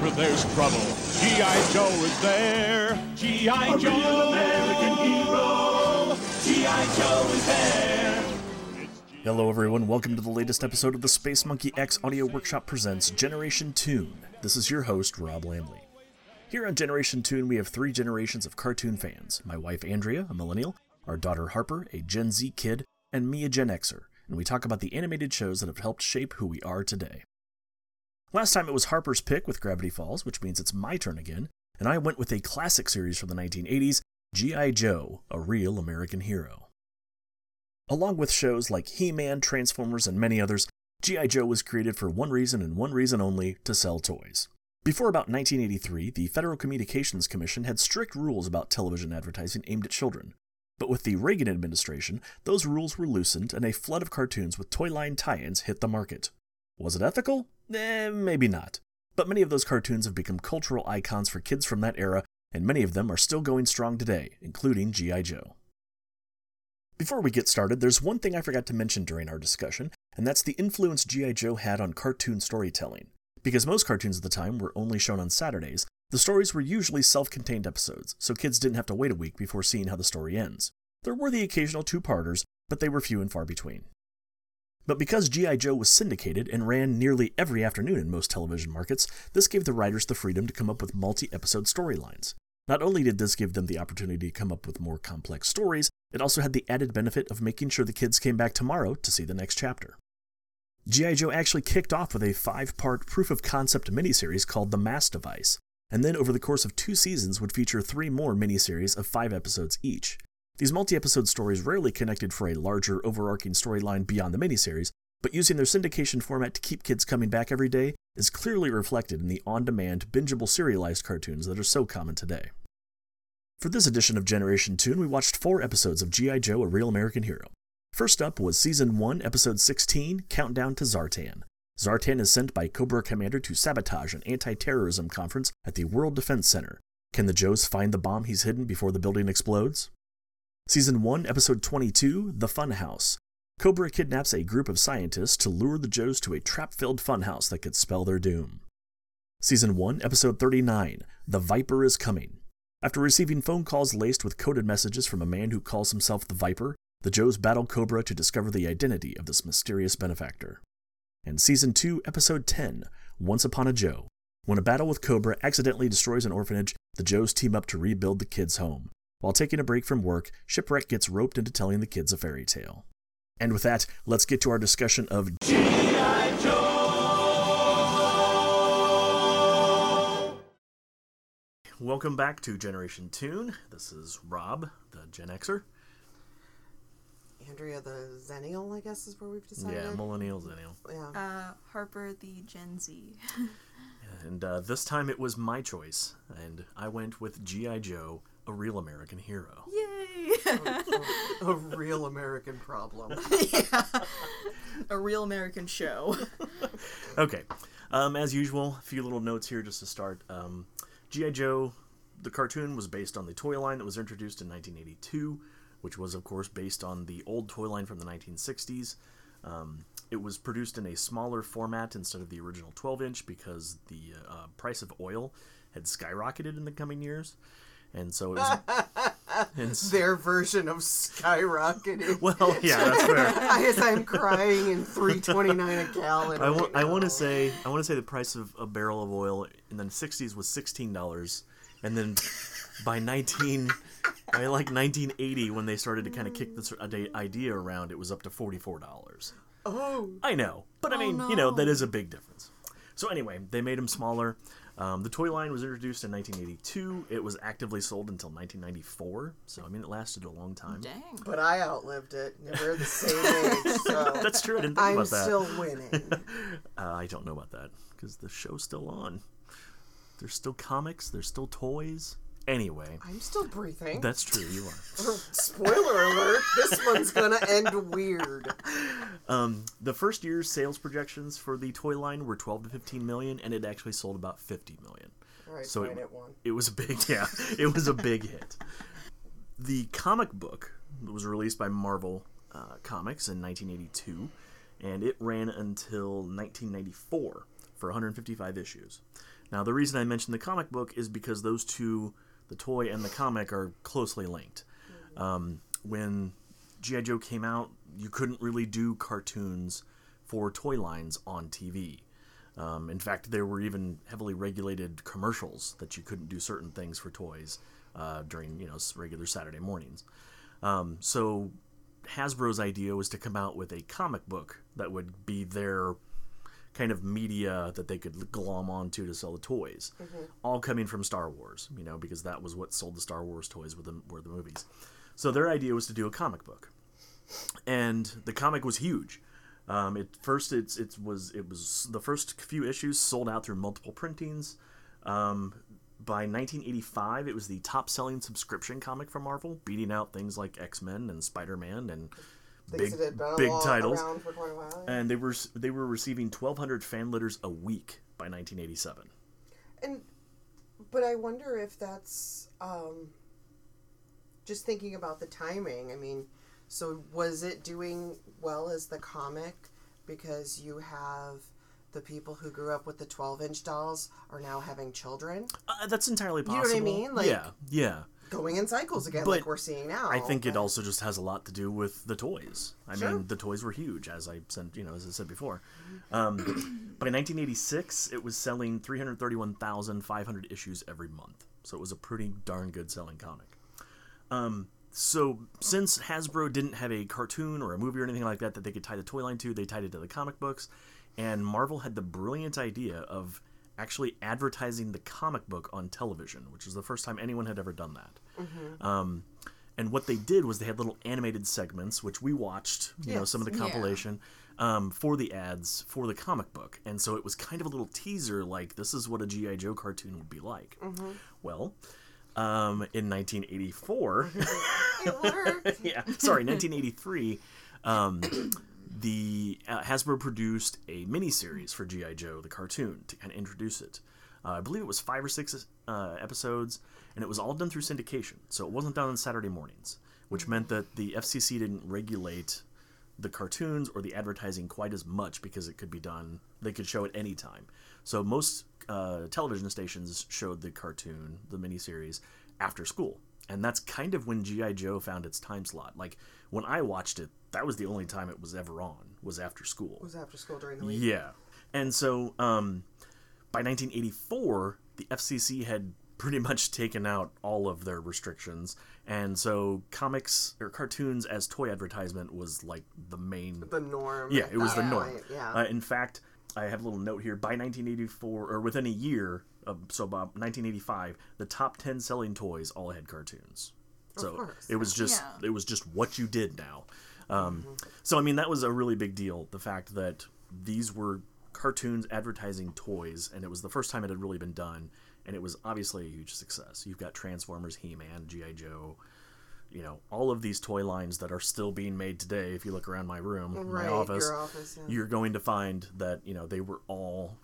wherever there's trouble, G.I. Joe is there. G.I. Joe, American hero. G.I. Joe is there. Hello everyone, welcome to the latest episode of the Space Monkey X Audio Workshop Presents Generation Toon. This is your host, Rob Lamley. Here on Generation Toon, we have three generations of cartoon fans. My wife Andrea, a millennial, our daughter Harper, a Gen Z kid, and me, a Gen Xer, and we talk about the animated shows that have helped shape who we are today. Last time it was Harper's pick with Gravity Falls, which means it's my turn again, and I went with a classic series from the 1980s, G.I. Joe, A Real American Hero. Along with shows like He-Man, Transformers, and many others, G.I. Joe was created for one reason and one reason only, to sell toys. Before about 1983, the Federal Communications Commission had strict rules about television advertising aimed at children. But with the Reagan administration, those rules were loosened and a flood of cartoons with toy line tie-ins hit the market. Was it ethical? Maybe not. But many of those cartoons have become cultural icons for kids from that era, and many of them are still going strong today, including G.I. Joe. Before we get started, there's one thing I forgot to mention during our discussion, and that's the influence G.I. Joe had on cartoon storytelling. Because most cartoons at the time were only shown on Saturdays, the stories were usually self-contained episodes, so kids didn't have to wait a week before seeing how the story ends. There were the occasional two-parters, but they were few and far between. But because G.I. Joe was syndicated and ran nearly every afternoon in most television markets, this gave the writers the freedom to come up with multi-episode storylines. Not only did this give them the opportunity to come up with more complex stories, it also had the added benefit of making sure the kids came back tomorrow to see the next chapter. G.I. Joe actually kicked off with a 5-part proof-of-concept miniseries called The Mass Device, and then over the course of 2 seasons would feature 3 more miniseries of 5 episodes each. These multi-episode stories rarely connected for a larger, overarching storyline beyond the miniseries, but using their syndication format to keep kids coming back every day is clearly reflected in the on-demand, bingeable serialized cartoons that are so common today. For this edition of Generation Toon, we watched 4 episodes of G.I. Joe, A Real American Hero. First up was Season 1, Episode 16, Countdown to Zartan. Zartan is sent by Cobra Commander to sabotage an anti-terrorism conference at the World Defense Center. Can the Joes find the bomb he's hidden before the building explodes? Season 1, Episode 22, The Fun House. Cobra kidnaps a group of scientists to lure the Joes to a trap-filled funhouse that could spell their doom. Season 1, Episode 39, The Viper is Coming. After receiving phone calls laced with coded messages from a man who calls himself the Viper, the Joes battle Cobra to discover the identity of this mysterious benefactor. And Season 2, Episode 10, Once Upon a Joe. When a battle with Cobra accidentally destroys an orphanage, the Joes team up to rebuild the kids' home. While taking a break from work, Shipwreck gets roped into telling the kids a fairy tale. And with that, let's get to our discussion of G.I. Joe! Welcome back to Generation Toon. This is Rob, the Gen Xer. Andrea, the Zennial, I guess is where we've decided. Yeah, Millennial, Zennial. Yeah. Harper, the Gen Z. And this time it was my choice, and I went with G.I. Joe, A Real American Hero. Yay! A real American problem. Yeah. A real American show. Okay. As usual, a few little notes here just to start. G.I. Joe, the cartoon, was based on the toy line that was introduced in 1982, which was, of course, based on the old toy line from the 1960s. It was produced in a smaller format instead of the original 12-inch because the price of oil had skyrocketed in the coming years. And so it was their version of skyrocketing. Well, yeah, that's fair. As I'm crying in $3.29 a gallon. I want to say the price of a barrel of oil in the 60s was $16, and then by 1980, when they started to kind of kick this idea around, it was up to $44. Oh, I know, but you know, that is a big difference. So anyway, they made them smaller. The toy line was introduced in 1982. It was actively sold until 1994, so it lasted a long time. Dang. But I outlived it. We're the same age, so... That's true, I didn't think about that. I'm still winning. I don't know about that, because the show's still on. There's still comics, there's still toys... Anyway. I'm still breathing. That's true, you are. Spoiler alert, this one's gonna end weird. The first year's sales projections for the toy line were 12 to 15 million, and it actually sold about 50 million. All right, so it won. It was a big hit. The comic book was released by Marvel Comics in 1982, and it ran until 1994 for 155 issues. Now, the reason I mentioned the comic book is because those two, the toy and the comic, are closely linked. When G.I. Joe came out, you couldn't really do cartoons for toy lines on TV. In fact, there were even heavily regulated commercials that you couldn't do certain things for toys during, regular Saturday mornings. So Hasbro's idea was to come out with a comic book that would be their kind of media that they could glom onto to sell the toys, all coming from Star Wars, because that was what sold the Star Wars toys were the movies. So their idea was to do a comic book, and the comic was huge. It was the first few issues sold out through multiple printings. By 1985, it was the top-selling subscription comic from Marvel, beating out things like X-Men and Spider-Man and big titles. For quite a while, yeah. And they were receiving 1,200 fan letters a week by 1987. But I wonder if that's just thinking about the timing. I mean, so was it doing well as the comic because you have the people who grew up with the 12-inch dolls are now having children? That's entirely possible. You know what I mean? Yeah. Going in cycles again, but like we're seeing now. I think it also just has a lot to do with the toys. I mean, the toys were huge, as I said before. By 1986, it was selling 331,500 issues every month. So it was a pretty darn good selling comic. So since Hasbro didn't have a cartoon or a movie or anything like that that they could tie the toy line to, they tied it to the comic books. And Marvel had the brilliant idea of actually advertising the comic book on television, which was the first time anyone had ever done that. And what they did was they had little animated segments, which we watched, some of the compilation, for the ads for the comic book. And so it was kind of a little teaser, like, this is what a G.I. Joe cartoon would be like. Well, in 1984... it worked! 1983... Hasbro produced a miniseries for G.I. Joe, the cartoon, to kind of introduce it. I believe it was 5 or 6 episodes, and it was all done through syndication, so it wasn't done on Saturday mornings, which meant that the FCC didn't regulate the cartoons or the advertising quite as much because it could be done, they could show it any time. So most television stations showed the cartoon, the miniseries, after school. And that's kind of when G.I. Joe found its time slot. Like, when I watched it, that was the only time it was ever on, was after school. It was after school during the week. Yeah. And so, by 1984, the FCC had pretty much taken out all of their restrictions. And so, comics, or cartoons as toy advertisement was, like, the main... the norm. Yeah, it was the norm. Yeah. In fact, I have a little note here. By 1984, or within a year... so about 1985, the top 10 selling toys all had cartoons. So it was just what you did now. So I mean, that was a really big deal. The fact that these were cartoons advertising toys, and it was the first time it had really been done, and it was obviously a huge success. You've got Transformers, He-Man, G.I. Joe, all of these toy lines that are still being made today. If you look around my room, my office, you're going to find that they were all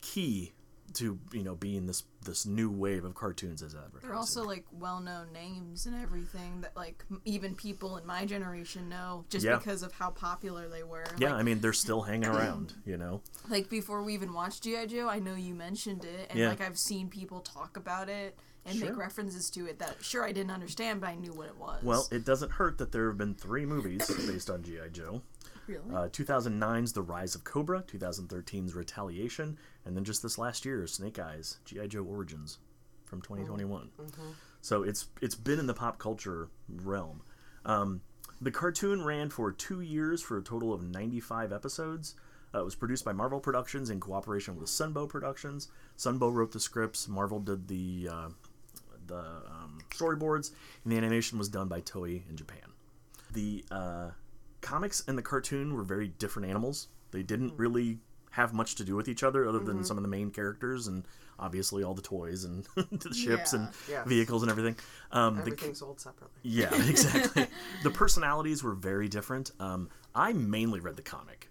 key to being this new wave of cartoons as advertising. They're also like well-known names and everything that like even people in my generation know just because of how popular they were. Yeah, like, I mean they're still hanging around, Like before we even watched G.I. Joe, I know you mentioned it and like I've seen people talk about it and make references to it that I didn't understand but I knew what it was. Well, it doesn't hurt that there have been 3 movies based on G.I. Joe. Really? 2009's The Rise of Cobra, 2013's Retaliation, and then just this last year, Snake Eyes, G.I. Joe Origins from 2021. So it's been in the pop culture realm. The cartoon ran for 2 years for a total of 95 episodes. It was produced by Marvel Productions in cooperation with Sunbow Productions. Sunbow wrote the scripts, Marvel did the storyboards, and the animation was done by Toei in Japan. The... comics and the cartoon were very different animals. They didn't really have much to do with each other other than some of the main characters and obviously all the toys and the ships and vehicles and everything. Everything sold separately. Yeah, exactly. The personalities were very different. I mainly read the comic.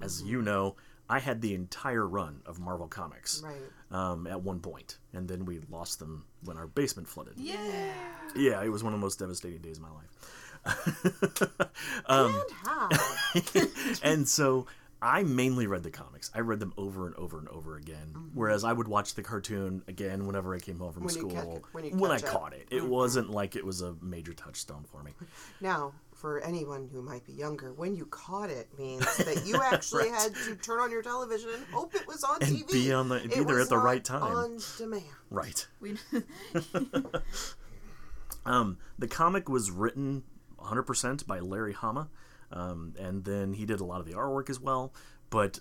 As you know, I had the entire run of Marvel Comics at one point, and then we lost them when our basement flooded. Yeah, it was one of the most devastating days of my life. And so I mainly read the comics. I read them over and over and over again. Mm-hmm. Whereas I would watch the cartoon again whenever I came home from school. When I caught it. It mm-hmm. wasn't like it was a major touchstone for me. Now, for anyone who might be younger, when you caught it means that you actually right. had to turn on your television and hope it was on and TV. Be on the, and be there at the right time. On demand. Right. The comic was written 100% by Larry Hama. And then he did a lot of the artwork as well, but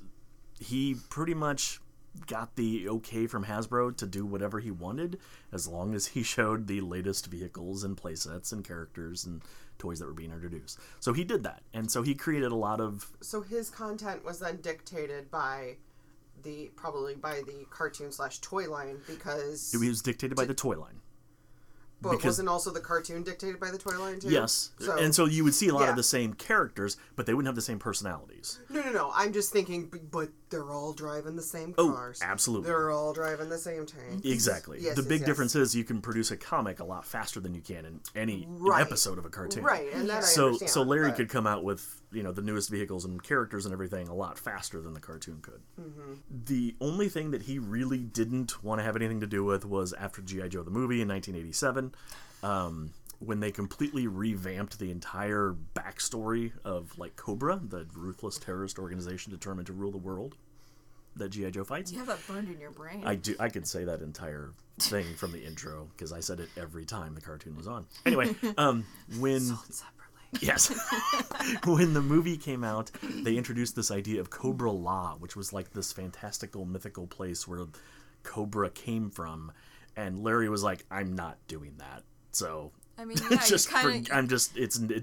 he pretty much got the okay from Hasbro to do whatever he wanted as long as he showed the latest vehicles and playsets and characters and toys that were being introduced. So he did that, and so he created a lot of... So his content was then dictated by... Probably by the cartoon / toy line, because... It was dictated by the toy line. But wasn't also the cartoon dictated by the toy line too? Yes. So, and so you would see a lot yeah. of the same characters, but they wouldn't have the same personalities. No. I'm just thinking, but they're all driving the same cars. Oh, absolutely. They're all driving the same tank. Exactly. Yes, the big difference is you can produce a comic a lot faster than you can in any right. episode of a cartoon. Right. And that I understand. So Larry could come out with, the newest vehicles and characters and everything a lot faster than the cartoon could. Mm-hmm. The only thing that he really didn't want to have anything to do with was after G.I. Joe the movie in 1987. When they completely revamped the entire backstory of Cobra, the ruthless terrorist organization determined to rule the world that G.I. Joe fights. You have that burned in your brain. I do. I could say that entire thing from the intro because I said it every time the cartoon was on. Anyway, sold separately. Yes, when the movie came out, they introduced this idea of Cobra Law, which was like this fantastical mythical place where Cobra came from. And Larry was like, I'm not doing that. So, it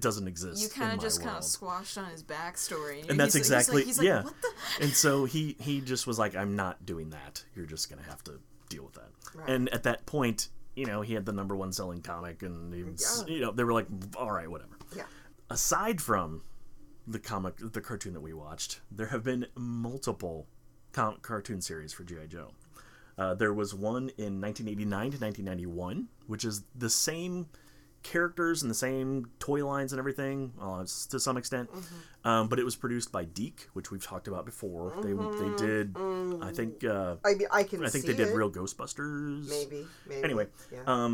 doesn't exist. You kind of just kind of squashed on his backstory. And that's exactly, yeah. What the? And so he just was like, I'm not doing that. You're just going to have to deal with that. Right. And at that point, he had the number one selling comic and, he was, they were like, all right, whatever. Yeah. Aside from the cartoon that we watched, there have been multiple cartoon series for G.I. Joe. There was one in 1989 to 1991, which is the same characters and the same toy lines and everything to some extent. Mm-hmm. But it was produced by Deke, which we've talked about before. Mm-hmm. They did, mm-hmm. I think. I think they did Real Ghostbusters. Maybe. Anyway, yeah.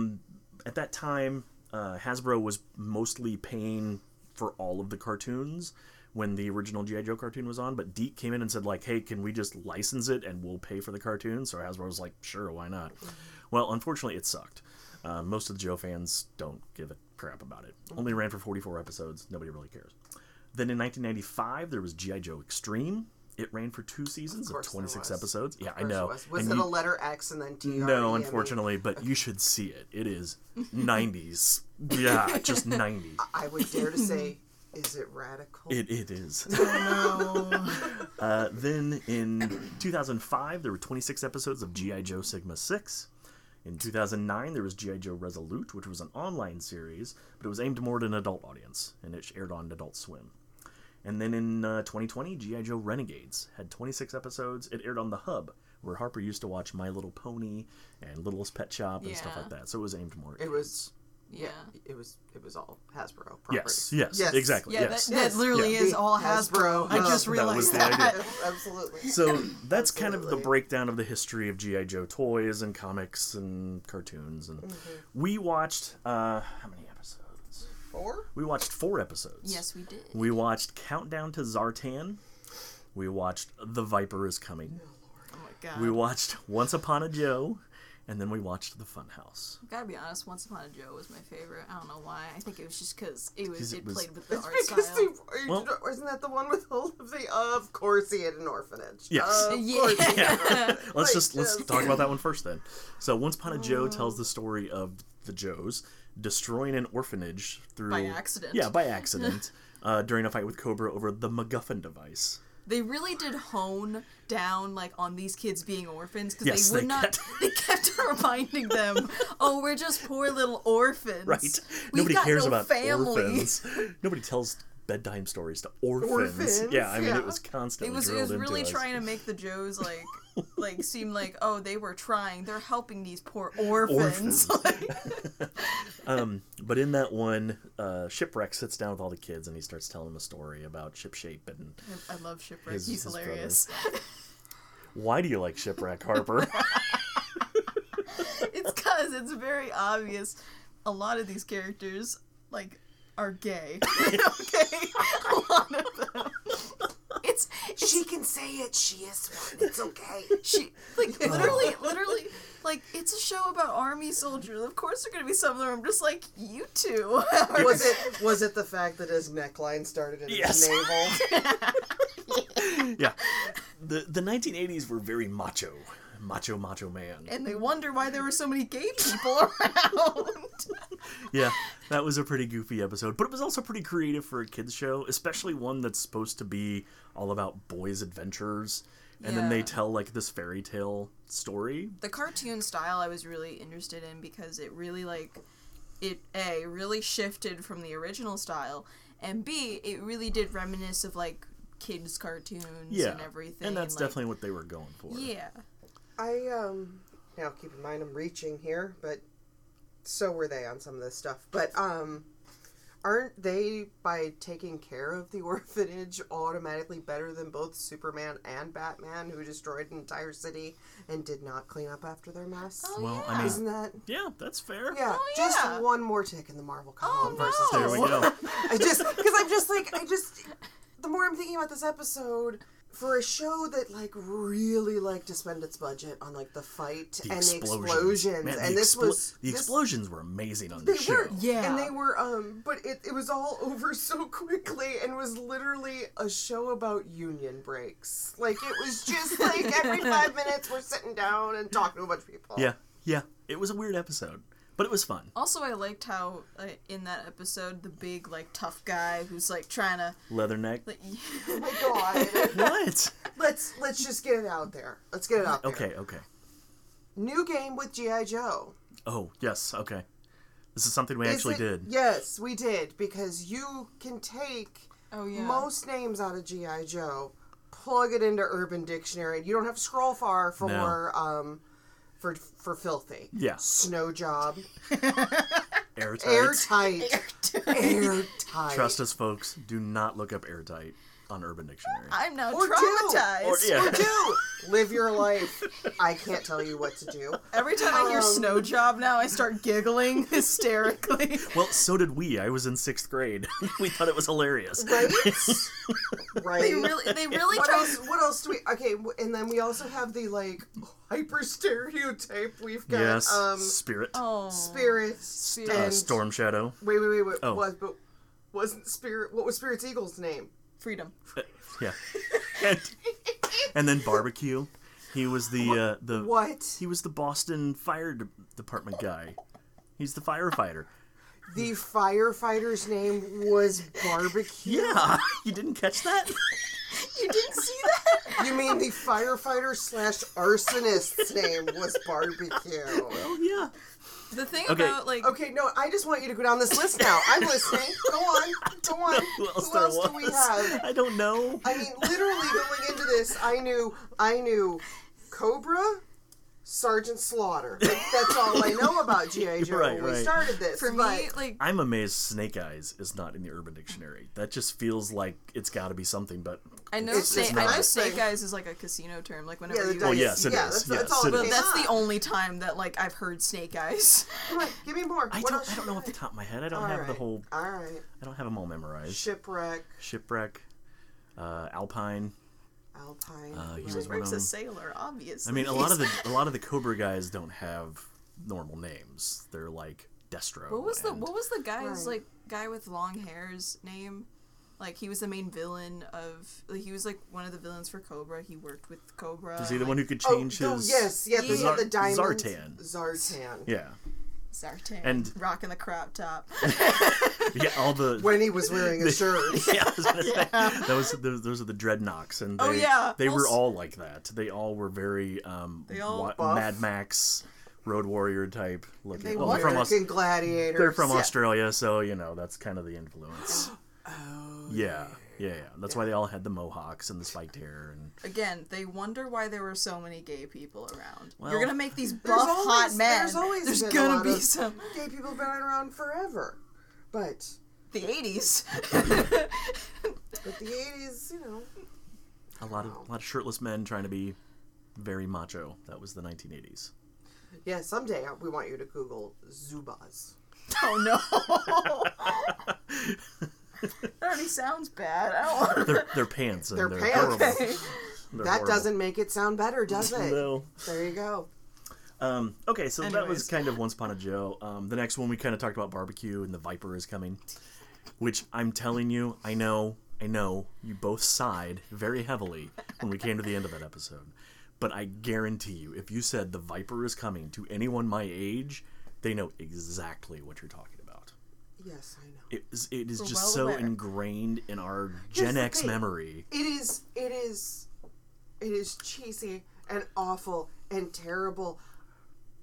At that time, Hasbro was mostly paying for all of the cartoons when the original G.I. Joe cartoon was on, but Deke came in and said, hey, can we just license it and we'll pay for the cartoon? So Hasbro was like, sure, why not? Mm-hmm. Well, unfortunately, it sucked. Most of the Joe fans don't give a crap about it. Mm-hmm. Only ran for 44 episodes. Nobody really cares. Then in 1995, there was G.I. Joe Extreme. It ran for 2 seasons of 26 episodes. Yeah, I know. Was it a letter X and then T? No, unfortunately, but you should see it. It is 90s. Yeah, just 90. I would dare to say... Is it radical? It is. No. Then in 2005, there were 26 episodes of G.I. Joe Sigma 6. In 2009, there was G.I. Joe Resolute, which was an online series, but it was aimed more at an adult audience, and it aired on Adult Swim. And then in 2020, G.I. Joe Renegades had 26 episodes. It aired on The Hub, where Harper used to watch My Little Pony and Little's Pet Shop and stuff like that. So it was aimed more at kids. Yeah, it was all Hasbro property. Yes, exactly. Yeah, yes. That literally is all Hasbro. I just realized that. Absolutely. So that's kind of the breakdown of the history of G.I. Joe toys and comics and cartoons. And mm-hmm. we watched how many episodes? 4. We watched 4 episodes. Yes, we did. We watched Countdown to Zartan. We watched The Viper is Coming. Oh, Lord. Oh my God. We watched Once Upon a Joe. And then we watched The Fun House. I've got to be honest, Once Upon a Joe was my favorite. I don't know why. I think it was just because it played with the art style. Isn't that the one with all of the... Of course he had an orphanage. Yes. Let's talk about that one first then. So Once Upon a Joe tells the story of the Joes destroying an orphanage through... By accident. Yeah, by accident. During a fight with Cobra over the MacGuffin device. They really did hone down on these kids being orphans because they kept reminding them, oh, we're just poor little orphans. Right. Nobody cares about orphans. Nobody tells bedtime stories to orphans. Yeah, it was constantly drilled into us. It was really trying to make the Joes like seem like, oh, they were trying. They're helping these poor orphans. But in that one, Shipwreck sits down with all the kids and he starts telling them a story about Shipshape. And I love Shipwreck. He's hilarious. Why do you like Shipwreck, Harper? It's because it's very obvious. A lot of these characters, like, are gay. Okay? A lot of them. It's, she can say it. She is one. It's okay. She, like, literally, like, it's a show about army soldiers. Of course there are going to be some of them. I'm just like, you two. Was it the fact that his neckline started in his navel? Yeah. The 1980s were very macho. Macho man. And they wonder why there were so many gay people around. Yeah, that was a pretty goofy episode. But it was also pretty creative for a kids show, especially one that's supposed to be all about boys' adventures. And then they tell, like, this fairy tale story. The cartoon style I was really interested in because it really, like, it really shifted from the original style. And B, it really did reminisce of, like, kids' cartoons and everything. And that's definitely what they were going for. Yeah. I now keep in mind I'm reaching here, but so were they on some of this stuff. But aren't they, by taking care of the orphanage, automatically better than both Superman and Batman, who destroyed an entire city and did not clean up after their mess? Oh, well, yeah. I mean, isn't that? Yeah, that's fair. Yeah, oh, yeah. Just one more tick in the Marvel column versus there we go. Because the more I'm thinking about this episode. For a show that, like, really liked to spend its budget on, like, the fight and the explosions. Man, the explosions were amazing on this show. And they were, but it was all over so quickly and was literally a show about union breaks. Like, it was just, like, every 5 minutes we're sitting down and talking to a bunch of people. Yeah. It was a weird episode. But it was fun. Also, I liked how, in that episode, the big, like, tough guy who's, like, trying to... Leatherneck? Like, oh, my God. What? Let's just get it out there. Let's get it out there. Okay. New game with G.I. Joe. Oh, yes, okay. This is something we actually did. Yes, we did, because you can take most names out of G.I. Joe, plug it into Urban Dictionary, and you don't have to scroll far for filthy. Yeah. Snow Job. Airtight. Trust us, folks. Do not look up Airtight on Urban Dictionary. I'm now traumatized. Or do. Live your life. I can't tell you what to do. Every time I hear Snow Job now, I start giggling hysterically. Well, so did we. I was in 6th grade. We thought it was hilarious. Right? They really what else do we... Okay, and then we also have the, like, hyper stereotype. We've got... Yes, Spirit. Oh. Spirit. Storm Shadow. Wait. Oh. Wasn't Spirit... What was Spirit's eagle's name? Freedom. Yeah. And then Barbecue. He was the what? He was the Boston Fire Department guy. He's the firefighter. The firefighter's name was Barbecue? Yeah. You didn't catch that? You didn't see that? You mean the firefighter/arsonist's name was Barbecue? Well, yeah. The thing about, like... Okay, no, I just want you to go down this list now. I'm listening. Go on. Who else do we have? I don't know. I mean, literally going into this, I knew Cobra, Sergeant Slaughter. Like, that's all I know about G.I. Joe when we started this. For me, like... I'm amazed Snake Eyes is not in the Urban Dictionary. That just feels like it's got to be something, but... I know Snake Eyes is like a casino term, like whenever you... Oh, yes, it is. That's the only time that, like, I've heard Snake Eyes. Come on, give me more. I don't know off the top of my head. I don't have the whole... All right. I don't have them all memorized. Shipwreck. Alpine. Shipwreck's a sailor, obviously. I mean, a lot of the Cobra guys don't have normal names. They're like Destro. What was the guy's like guy with long hair's name? Like, he was the main villain of... Like, he was, like, one of the villains for Cobra. He worked with Cobra. Is he the one who could change his... The diamonds. Zartan. Yeah. Zartan. And... Rocking the crop top. Yeah, all the... When he was wearing a shirt. Yeah, I was gonna say. Those are the Dreadnoks. And they were all like that. They all were very... Mad Max... Road Warrior type looking. They're from Gladiators. They're from Australia, so, you know, that's kind of the influence. Oh, yeah. That's why they all had the mohawks and the spiked hair. And again, they wonder why there were so many gay people around. Well, you're gonna make these buff hot men. There's gonna be some gay people been around forever, but the '80s. But the '80s, you know, a lot of shirtless men trying to be very macho. That was the 1980s. Yeah, someday we want you to Google Zubaz. Oh no. That already sounds bad. I don't their pants and their pants. Okay. That doesn't make it sound better, does it? No. There you go. Okay, so anyways, that was kind of Once Upon a Joe. The next one we kind of talked about barbecue and The Viper is Coming, which I'm telling you, I know, you both sighed very heavily when we came to the end of that episode. But I guarantee you, if you said The Viper is Coming to anyone my age, they know exactly what you're talking about. Yes, I know. It is just well so aware. Ingrained in our Gen X memory. It is cheesy and awful and terrible.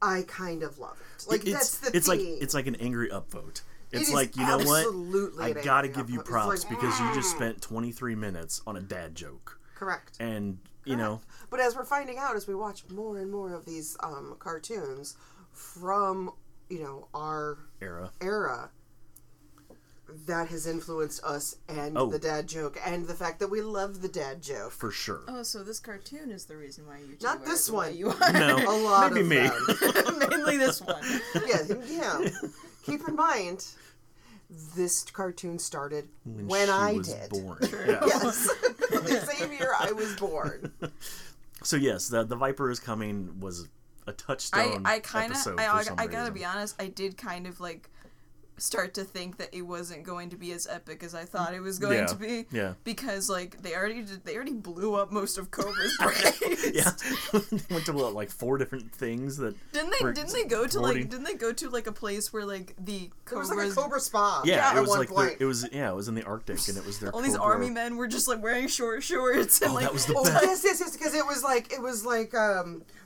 I kind of love it. Like it's like an angry upvote. It's like, you know what? I gotta give you props because you just spent 23 minutes on a dad joke. Correct. And you know. But as we're finding out, as we watch more and more of these cartoons from our era. That has influenced us and the dad joke and the fact that we love the dad joke. For sure. Oh, so this cartoon is the reason why you two Not this one. You are. No. A lot Maybe of me. Mainly this one. Yeah. Keep in mind, this cartoon started when I was born. Yes. The same year I was born. So yes, the Viper is Coming was a touchstone episode for some reason. I gotta be honest, I did kind of like start to think that it wasn't going to be as epic as I thought it was going to be. Yeah. Because like they already blew up most of Cobra's brains. Yeah. They went to like four different things that didn't they go to like a place where like the Cobra's it was like a Cobra spa. Yeah, yeah, it was at one point. It was in the Arctic and it was their all Cobra. These army men were just like wearing short shorts and that was the best. Yes, because it was like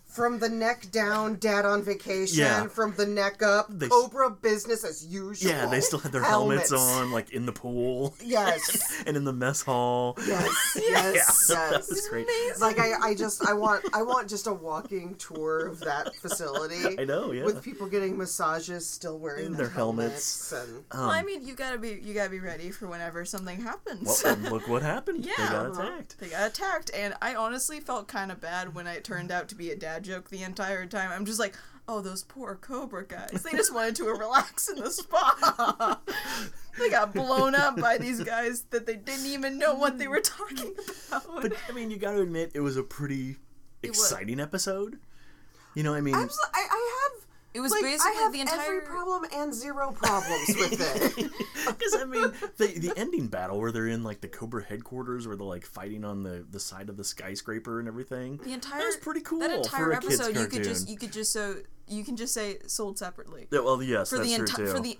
from the neck down, dad on vacation. Yeah. From the neck up, Cobra business as usual. Yeah, they still had their helmets on, like in the pool. Yes. And in the mess hall. Yes. Yeah, that was great. Amazing. Like I want just a walking tour of that facility. I know, yeah. With people getting massages, still wearing their helmets. Well, I mean, you gotta be ready for whenever something happens. Well, look what happened. Yeah, they got attacked, and I honestly felt kind of bad when it turned out to be a dad joke the entire time. I'm just like, oh, those poor Cobra guys. They just wanted to relax in the spa. They got blown up by these guys that they didn't even know what they were talking about. But, I mean, you gotta admit, it was a pretty exciting episode. You know, I mean... I have the entire... every problem and zero problems with it. Because, I mean, the ending battle where they're in, like, the Cobra headquarters where they're, like, fighting on the side of the skyscraper and everything. That was pretty cool. That entire for a episode, kid's cartoon. You can just say sold separately. Yeah, well, yes, for that's true, too. For the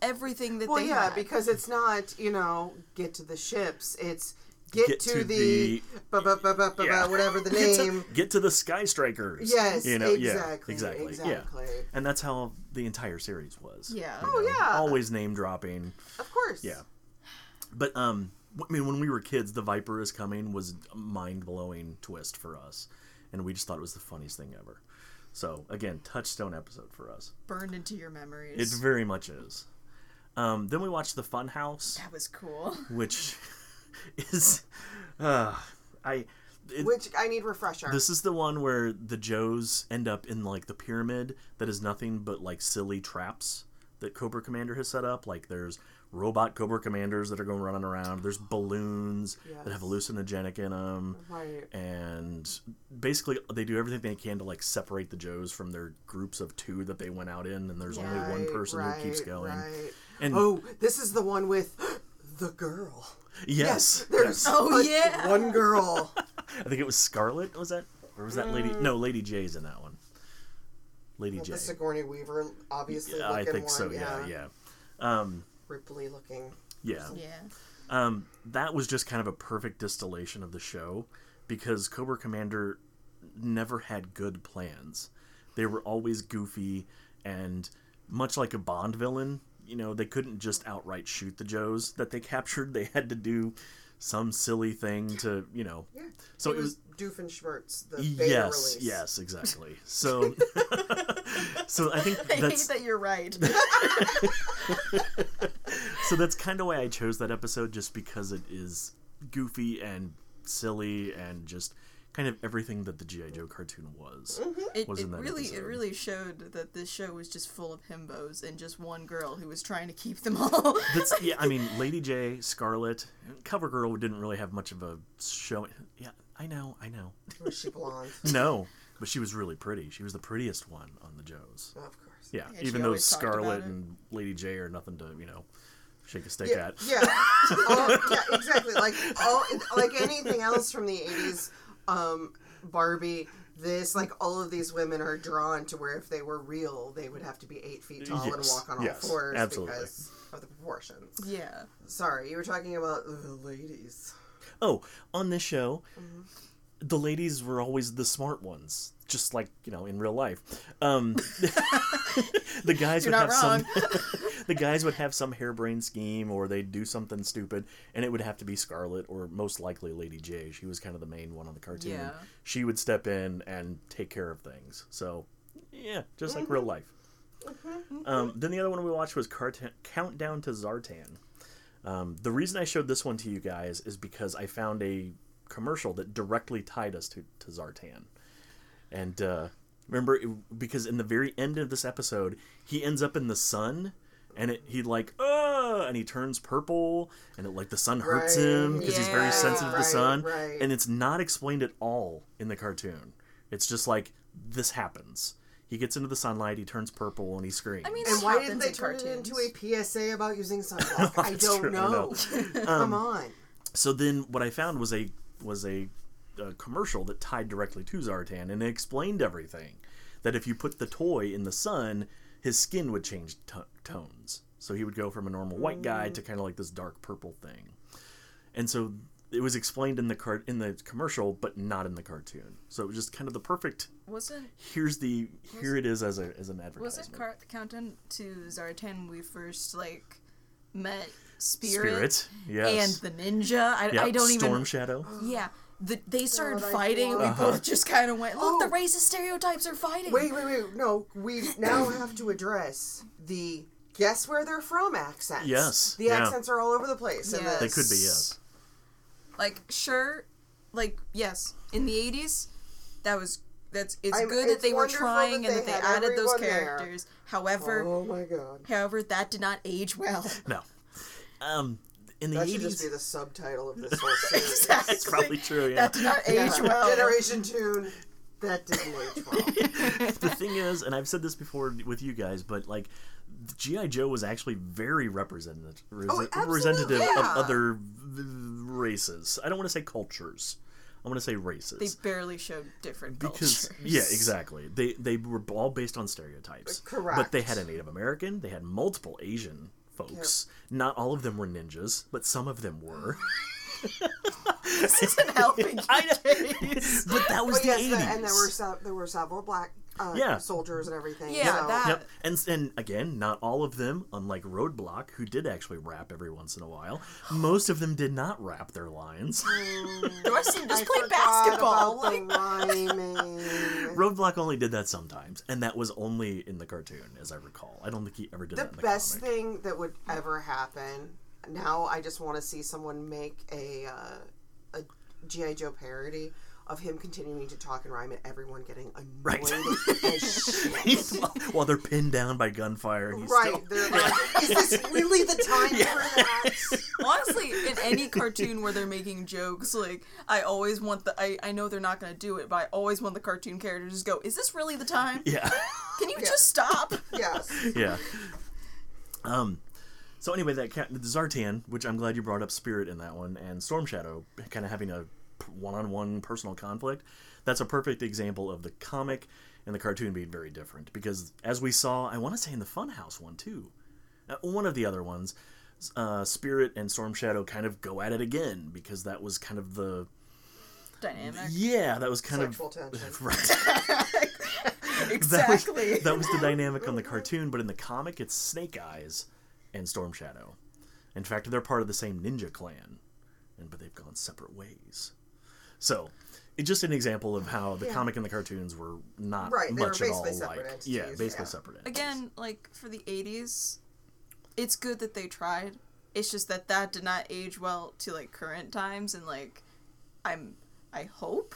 everything that they had. Because it's not, get to the ships. It's... Get to the whatever the name. Get to the Sky Strikers. Yes, exactly. Yeah. And that's how the entire series was. Yeah. Always name dropping. Of course. Yeah. But I mean, when we were kids, The Viper is Coming was a mind-blowing twist for us, and we just thought it was the funniest thing ever. So again, touchstone episode for us. Burned into your memories. It very much is. Then we watched The Fun House. That was cool. Which. Is which I need refresher. This is the one where the Joes end up in like the pyramid that is nothing but like silly traps that Cobra Commander has set up. Like there's robot Cobra Commanders that are going running around. There's balloons that have hallucinogenic in them, right? And basically they do everything they can to like separate the Joes from their groups of two that they went out in, and there's only one person who keeps going. Right. And this is the one with the girl. Yes. There's one girl. I think it was Scarlet. Was that? Or was that Lady? No, Lady J's in that one. Lady J. The Sigourney Weaver, obviously. Yeah, I think one. So. Yeah. Ripley looking. Yeah. That was just kind of a perfect distillation of the show, because Cobra Commander never had good plans. They were always goofy, and much like a Bond villain. you know, they couldn't just outright shoot the Joes that they captured. They had to do some silly thing to, you know. Yeah. So it was Doofenshmirtz, the beta release. Yes, exactly. So, so I think that's... I hate that you're right. So that's kind of why I chose that episode, just because it is goofy and silly and just kind of everything that the G.I. Joe cartoon was. Mm-hmm. It really showed that this show was just full of himbos and just one girl who was trying to keep them all. Yeah, I mean, Lady J, Scarlet, Cover Girl didn't really have much of a show. Yeah, I know. Was she blonde? No, but she was really pretty. She was the prettiest one on the Joes. Well, of course. Yeah, yeah, even though Scarlet and Lady J are nothing to, you know, shake a stick at. Yeah, yeah, exactly. Like anything else from the 80s, Barbie, this, like, all of these women are drawn to where if they were real, they would have to be 8 feet tall and walk on all fours because of the proportions. Yeah. Sorry, you were talking about the ladies. Oh, on this show, mm-hmm. the ladies were always the smart ones, just like, you know, in real life. The guys would have some harebrained scheme, or they'd do something stupid, and it would have to be Scarlet or most likely Lady J. She was kind of the main one on the cartoon. Yeah. She would step in and take care of things. So, yeah, just like real life. Mm-hmm. Then the other one we watched was Countdown to Zartan. The reason I showed this one to you guys is because I found a commercial that directly tied us to Zartan. And remember, because in the very end of this episode, he ends up in the sun, and and he turns purple, and the sun hurts him because he's very sensitive to the sun. Right. And it's not explained at all in the cartoon. It's just like, this happens. He gets into the sunlight, he turns purple, and he screams. I mean, and why didn't they turn it into a PSA about using sunblock? I don't know. Come on. So then what I found was a commercial that tied directly to Zartan, and it explained everything. That if you put the toy in the sun, his skin would change tones. So he would go from a normal white guy to kind of like this dark purple thing. And so it was explained in the commercial, but not in the cartoon. So it was just kind of the perfect. Here it is as an advertisement. Wasn't Countdown to Zartan we first met Spirit? Yes. And the ninja. I don't even. Storm Shadow. Yeah. They started fighting, and we both just kind of went, look, the racist stereotypes are fighting. Wait. No, we now have to address the guess where they're from accents. Yes. The accents are all over the place. Yes. They could be, yes. Yes. In the 80s, it's good that they were trying and that they added those characters. There. However, oh my God. However, that did not age well. No. In the 80s. Should just be the subtitle of this whole series. Exactly. It's probably true, yeah. That did not age well. Generation Tune, that didn't age well. The thing is, and I've said this before with you guys, but G.I. Joe was actually very representative of other races. I don't want to say cultures. I want to say races. They barely showed different cultures. Yeah, exactly. They were all based on stereotypes. Correct. But they had a Native American. They had multiple Asian folks. Yep. Not all of them were ninjas, but some of them were. This isn't helping you. But that was the 80s. And there were several black soldiers and everything. Yeah, so. That. Yep. And again, not all of them, unlike Roadblock, who did actually rap every once in a while, most of them did not rap their lines. The rest of them just played basketball. Roadblock only did that sometimes, and that was only in the cartoon, as I recall. I don't think he ever did that in the comic. The best thing that would ever happen, now I just want to see someone make a G.I. Joe parody of him continuing to talk and rhyme and everyone getting annoyed as shit. While they're pinned down by gunfire. And he's they're like, is this really the time for that? Honestly, in any cartoon where they're making jokes, I always want I know they're not going to do it, but I always want the cartoon character to just go, is this really the time? Yeah. Can you just stop? Yes. Yeah. So anyway, that Zartan, which I'm glad you brought up Spirit in that one, and Storm Shadow kind of having a one-on-one personal conflict, that's a perfect example of the comic and the cartoon being very different. Because as we saw, I want to say in the Fun House one too, one of the other ones, Spirit and Storm Shadow kind of go at it again, because that was kind of the dynamic. Yeah, that was kind of right. Exactly. That was the dynamic on the cartoon, but in the comic, it's Snake Eyes and Storm Shadow. In fact, they're part of the same ninja clan, but they've gone separate ways. So, it's just an example of how the comic and the cartoons were not much at all alike. Basically separate entities. Again, like, for the 80s, it's good that they tried. It's just that that did not age well to, like, current times, and, like, I hope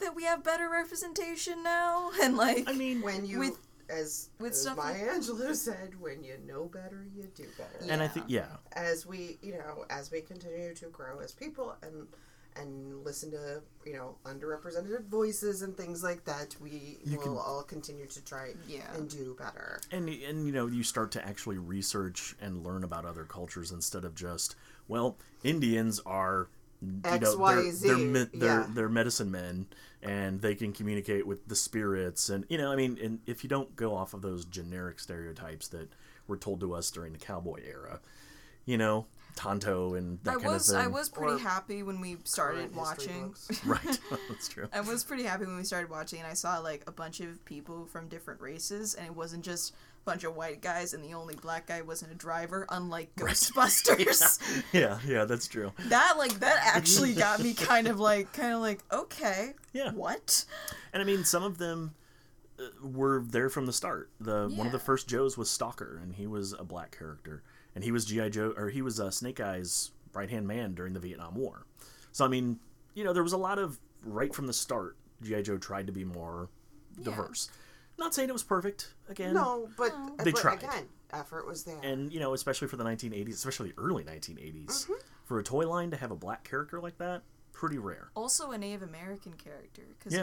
that we have better representation now, and, like... I mean, when you... As Maya Angelou said, when you know better, you do better. Yeah. And I think, as we continue to grow as people and listen to, underrepresented voices and things like that, we will all continue to try and do better. And you start to actually research and learn about other cultures instead of just, Indians are... XYZ. They're medicine men, and they can communicate with the spirits. And, and if you don't go off of those generic stereotypes that were told to us during the cowboy era, Tonto and that kind of thing. I was pretty happy when we started watching. Right, that's true. I was pretty happy when we started watching, and I saw, a bunch of people from different races, and it wasn't just... bunch of white guys, and the only black guy wasn't a driver, unlike Ghostbusters. Yeah, that's true. That actually got me kind of like, okay, what? And I mean, some of them were there from the start. One of the first Joes was Stalker, and he was a black character, and he was G.I. Joe, or he was Snake Eyes' right-hand man during the Vietnam War. So I mean, there was a lot of right from the start. G.I. Joe tried to be more diverse. Not saying it was perfect, again. No, but they tried. Again, effort was there. And, especially for the 1980s, especially early 1980s, for a toy line to have a black character like that, pretty rare. Also a Native American character. Because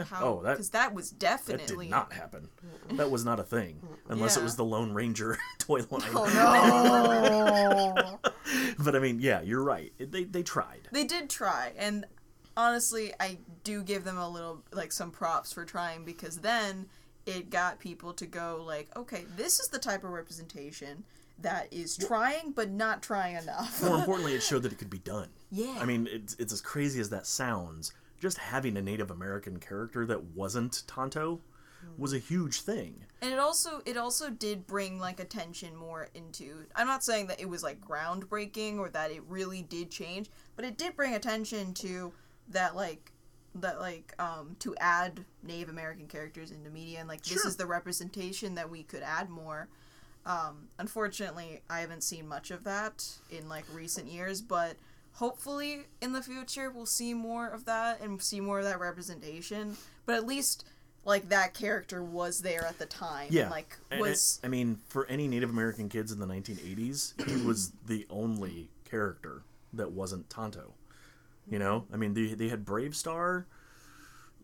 that was definitely... That did not happen. That was not a thing. Unless it was the Lone Ranger toy line. Oh, no! But, you're right. They tried. They did try, and honestly, I do give them a little, some props for trying, because then... it got people to go okay, this is the type of representation that is trying but not trying enough. More importantly, it showed that it could be done. Yeah. It's as crazy as that sounds. Just having a Native American character that wasn't Tonto was a huge thing. And it also did bring attention more into... I'm not saying that it was groundbreaking or that it really did change, but it did bring attention to that to add Native American characters into media, and this is the representation that we could add more. Unfortunately, I haven't seen much of that in recent years, but hopefully in the future we'll see more of that and see more of that representation. But at least that character was there at the time. Yeah. For any Native American kids in the 1980s, he was the only character that wasn't Tonto. They had Bravestar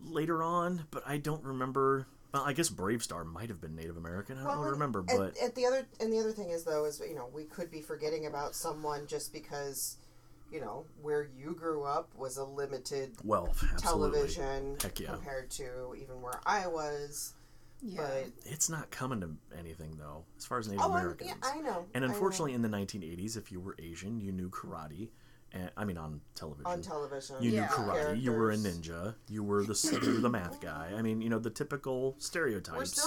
later on, but I don't remember. Well, I guess Bravestar might have been Native American. I don't remember. But the other thing is though is we could be forgetting about someone just because where you grew up was a limited television compared to even where I was. Yeah. But it's not coming to anything though as far as Native Americans. I know. And unfortunately, in the 1980s, if you were Asian, you knew karate. On television. You knew karate. Characters. You were a ninja. You were the math guy. The typical stereotypes.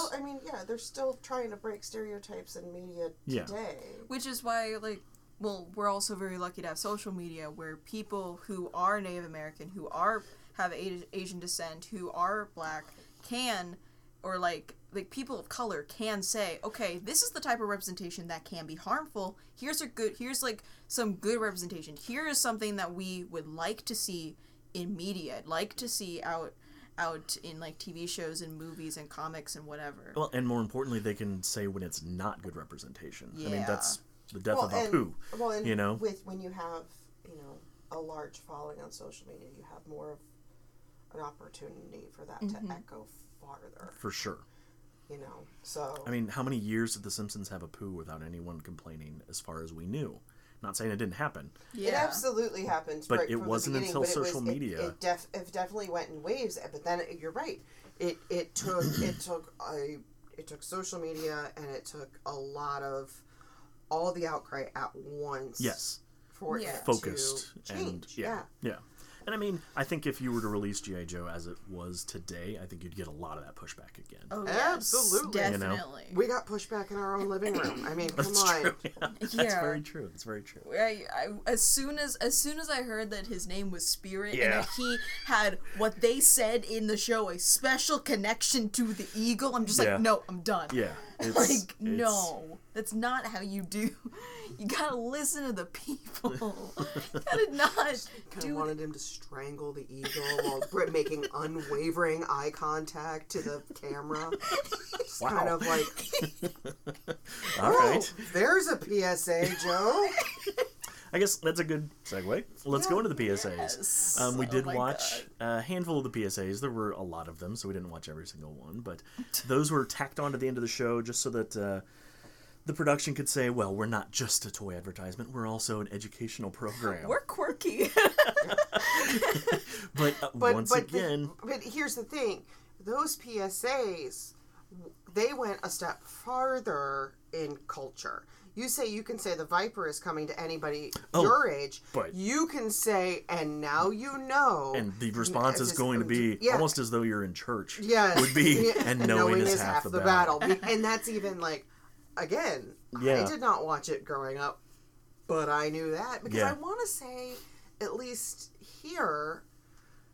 They're still trying to break stereotypes in media today. Which is why, we're also very lucky to have social media where people who are Native American, who have Asian descent, who are black, people of color can say, okay, this is the type of representation that can be harmful. Here's some good representation. Here is something that we would like to see in media, like to see out in TV shows and movies and comics and whatever. Well, and more importantly, they can say when it's not good representation. Yeah. That's the death of Apu. Well, and when you have, a large following on social media, you have more of an opportunity for that to echo farther. For sure. So... how many years did The Simpsons have Apu without anyone complaining as far as we knew? Not saying it didn't happen. Yeah. It absolutely happened. But it wasn't until social media. It definitely went in waves, but then, you're right, it took social media, and it took a lot of all the outcry at once. Yes. For it to change. And, yeah. And I mean, I think if you were to release G.I. Joe as it was today, I think you'd get a lot of that pushback again. Oh, yes, absolutely. Definitely. You know? We got pushback in our own living room. I mean, that's come true. On. Yeah. That's very true. That's very true. I, as soon as I heard that his name was Spirit and that he had what they said in the show, a special connection to the eagle, I'm just like, no, I'm done. Yeah. It's, no. That's not how you do. You gotta listen to the people. You gotta not I wanted him to strangle the eagle while Brit making unwavering eye contact to the camera. It's kind of like... All right. There's a PSA, Joe. I guess that's a good segue. Let's go into the PSAs. Yes. We did watch a handful of the PSAs. There were a lot of them, so we didn't watch every single one. But those were tacked on to the end of the show just so that... the production could say, well, we're not just a toy advertisement, we're also an educational program. We're quirky. But here's the thing. Those PSAs, they went a step farther in culture. You say you can say the Viper is coming to anybody your age. But you can say, and now you know. And the response is going to be almost as though you're in church. Yes. Would be, and knowing is half the battle. And that's even like... Again, I did not watch it growing up, but I knew that because I want to say, at least here,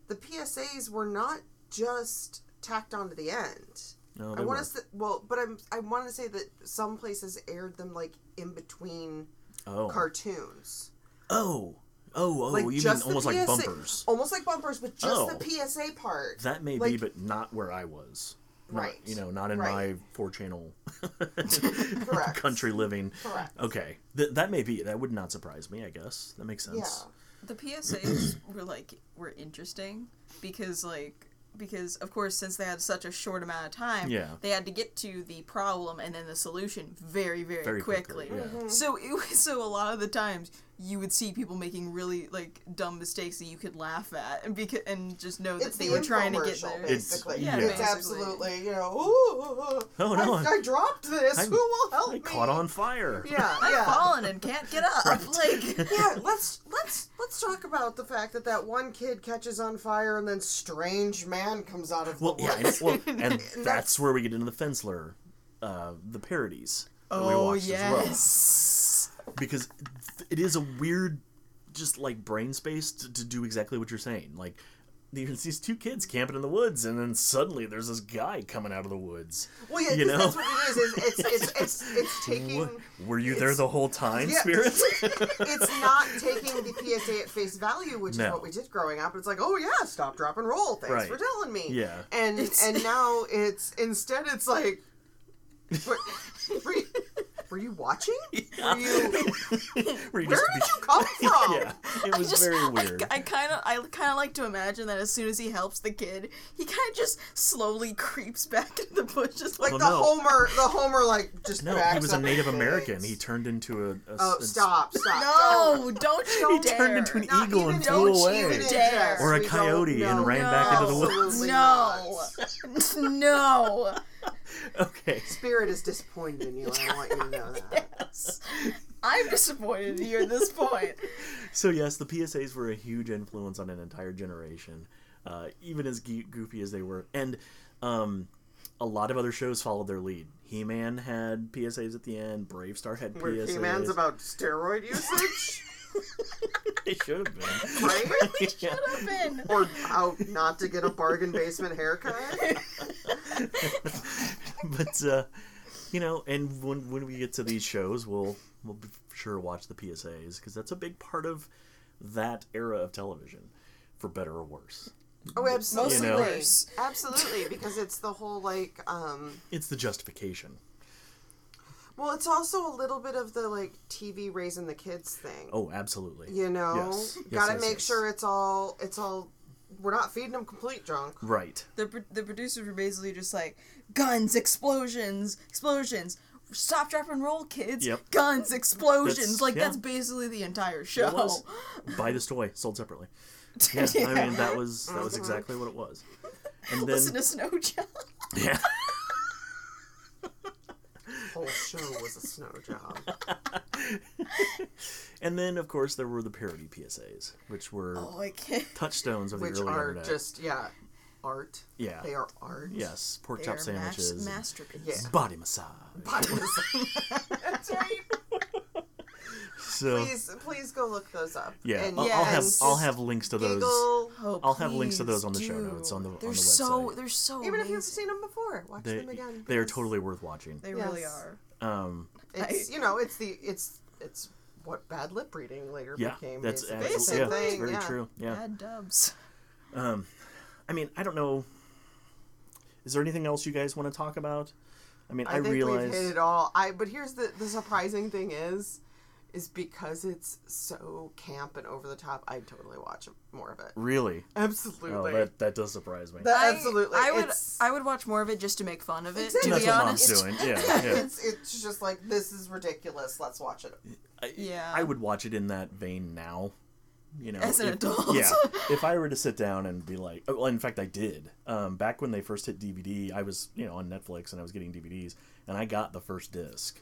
the PSAs were not just tacked on to the end. No, they weren't. I want to say that some places aired them like in between cartoons. Oh, like you mean almost like bumpers? Almost like bumpers, but just the PSA part. That may be, but not where I was. Right. Not, not in my 4-channel country living. Correct. Okay. That may be. That would not surprise me, I guess. That makes sense. Yeah. The PSAs were interesting because of course, since they had such a short amount of time, they had to get to the problem and then the solution very, very, very quickly. Yeah. Mm-hmm. So a lot of the times you would see people making really dumb mistakes that you could laugh at and just know that they were trying to get there. Basically. It's absolutely I dropped this. Who will help me? I caught on fire. Yeah, I'm fallen and can't get up. Right. Let's talk about the fact that one kid catches on fire and then strange man comes out of the woods. And that's where we get into the Fensler, the parodies. Oh yes. As well. Because it is a weird, just brain space to do exactly what you're saying. Like, there's these two kids camping in the woods, and then suddenly there's this guy coming out of the woods. Well, yeah, that's what it is. It's taking. Were you there the whole time, Spirit? It's not taking the PSA at face value, which is what we did growing up. It's like, stop, drop, and roll. Thanks for telling me. Yeah, and now instead it's like. Were you watching? Yeah. Where did you come from? Yeah. It was very weird. I kind of like to imagine that as soon as he helps the kid, he kind of just slowly creeps back into the bushes, backs up. He was a Native American. He turned into a. Oh, stop! No, don't you dare! He turned into an eagle and flew away, or a coyote and ran back into the woods. No. Okay. Spirit is disappointed in you. I want you to know that. Yes. I'm disappointed in you at this point. So yes, the PSAs were a huge influence on an entire generation, even as goofy as they were. And a lot of other shows followed their lead. He-Man had PSAs at the end. Bravestar had PSAs. Were He-Man's about steroid usage? They should have been. Right? They should have been. Or how not to get a bargain basement haircut. But and when we get to these shows, we'll be sure watch the PSAs because that's a big part of that era of television, for better or worse. Oh, absolutely, worse. Absolutely, because it's the whole it's the justification. Well, it's also a little bit of the TV raising the kids thing. Oh, absolutely. Yes. Gotta make sure it's all. We're not feeding them complete junk. Right. The producers were basically just like, guns, explosions. Stop, drop, and roll, kids. Yep. Guns, explosions. That's basically the entire show. It was. Buy this toy, sold separately. Yeah, yeah. I mean, that was exactly what it was. And then, listen to Snow Job. Yeah. whole show was a snow job. And then, of course, there were the parody PSAs, which were touchstones of the early internet. Which are just, art. Yeah. They are art. Yes. Pork chop sandwiches. Masterpiece. Yeah. Body massage. Body massage. That's right. So, please go look those up. Yeah, and I'll have links to those. I'll have links to those on the show notes on the website. They're so even amazing. If you haven't seen them before, watch them again. They are totally worth watching. They really are. It's it's what bad lip reading later became. That's basically it's very true. Yeah, bad dubs. I mean, I don't know. Is there anything else you guys want to talk about? I mean, I realize we've hit it all. But here's the surprising thing is because it's so camp and over the top, I'd totally watch more of it. Really? Absolutely. Oh, that does surprise me. Absolutely. I would watch more of it just to make fun of it, exactly. To be honest. That's what Mom's doing. Yeah. It's just like, this is ridiculous, let's watch it. I would watch it in that vein now. You know, as an adult. Yeah. If I were to sit down and be like, well, in fact, I did. Back when they first hit DVD, I was, on Netflix and I was getting DVDs, and I got the first disc.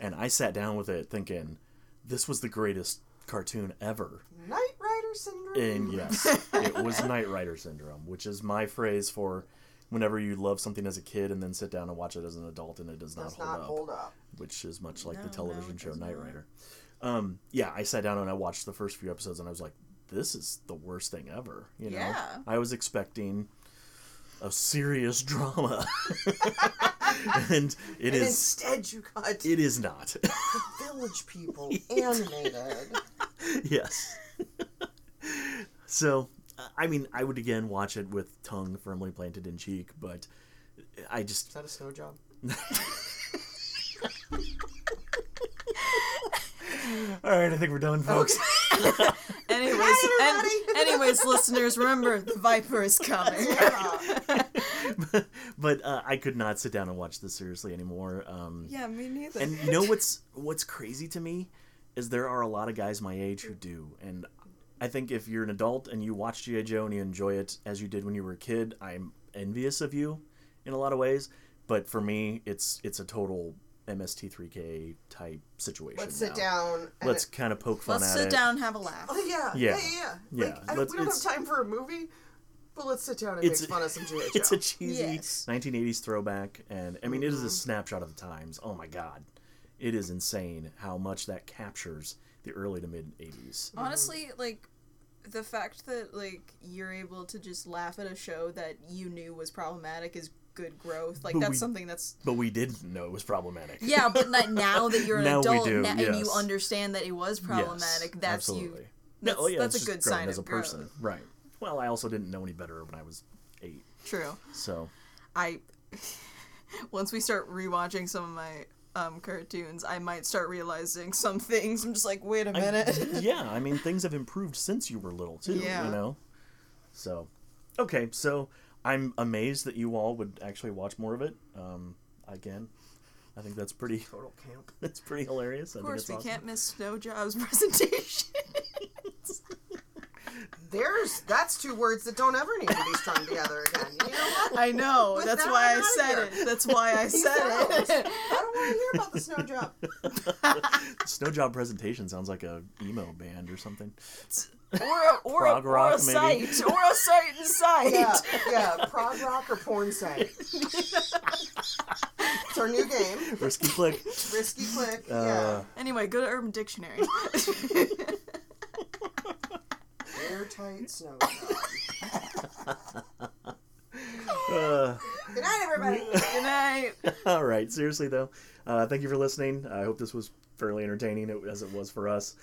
And I sat down with it thinking, this was the greatest cartoon ever. Knight Rider syndrome. And yes, it was Knight Rider syndrome, which is my phrase for whenever you love something as a kid and then sit down and watch it as an adult and it does not hold up. Which is much like the television show Knight Rider. I sat down and I watched the first few episodes and I was like, this is the worst thing ever. I was expecting a serious drama. and instead you got... It is not. The Village People animated. Yes. So, I mean, I would again watch it with tongue firmly planted in cheek, but I just... Is that a snow job? Alright, I think we're done, folks. Okay. Anyways, listeners, remember, the Viper is coming. Yeah. But I could not sit down and watch this seriously anymore. Me neither. And you know what's crazy to me is there are a lot of guys my age who do. And I think if you're an adult and you watch G.I. Joe and you enjoy it as you did when you were a kid, I'm envious of you in a lot of ways. But for me, it's a total... MST3K type situation. Let's sit down. Let's kind of poke fun at it. Let's sit down, have a laugh. Oh, yeah. We don't have time for a movie, but let's sit down and make fun of some G.I. Joe. It's a cheesy 1980s throwback, and I mean, it is a snapshot of the times. Oh my God, it is insane how much that captures the early to mid 80s. Honestly, the fact that you're able to just laugh at a show that you knew was problematic is good growth. But we didn't know it was problematic. Yeah, but now that you're an adult and you understand that it was problematic, that's a good sign of growth. Right. Well, I also didn't know any better when I was 8. True. So, once we start rewatching some of my cartoons, I might start realizing some things. I'm just like, wait a minute. I mean, things have improved since you were little too. Yeah. So, okay, so. I'm amazed that you all would actually watch more of it. Again, I think that's pretty... Total camp. That's pretty hilarious. Of course, we can't miss Snow Job's presentation. That's two words that don't ever need to be strung together again. You know what? I know. That's why I said it. That's why I said it. I don't want to hear about the Snow Job. The Snow Job presentation sounds like a emo band or something. Or a site inside. Yeah, prog rock or porn site. It's our new game. Risky Click. Anyway, go to Urban Dictionary. Airtight snow. Good night, everybody. Good night. All right, seriously though, thank you for listening. I hope this was fairly entertaining as it was for us.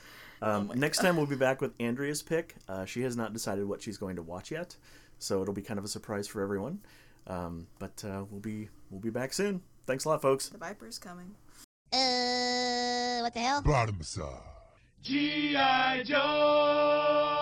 Next time we'll be back with Andrea's pick. She has not decided what she's going to watch yet, so it'll be kind of a surprise for everyone. But we'll be back soon. Thanks a lot, folks. The Viper's coming. What the hell? Bottom side. G.I. Joe.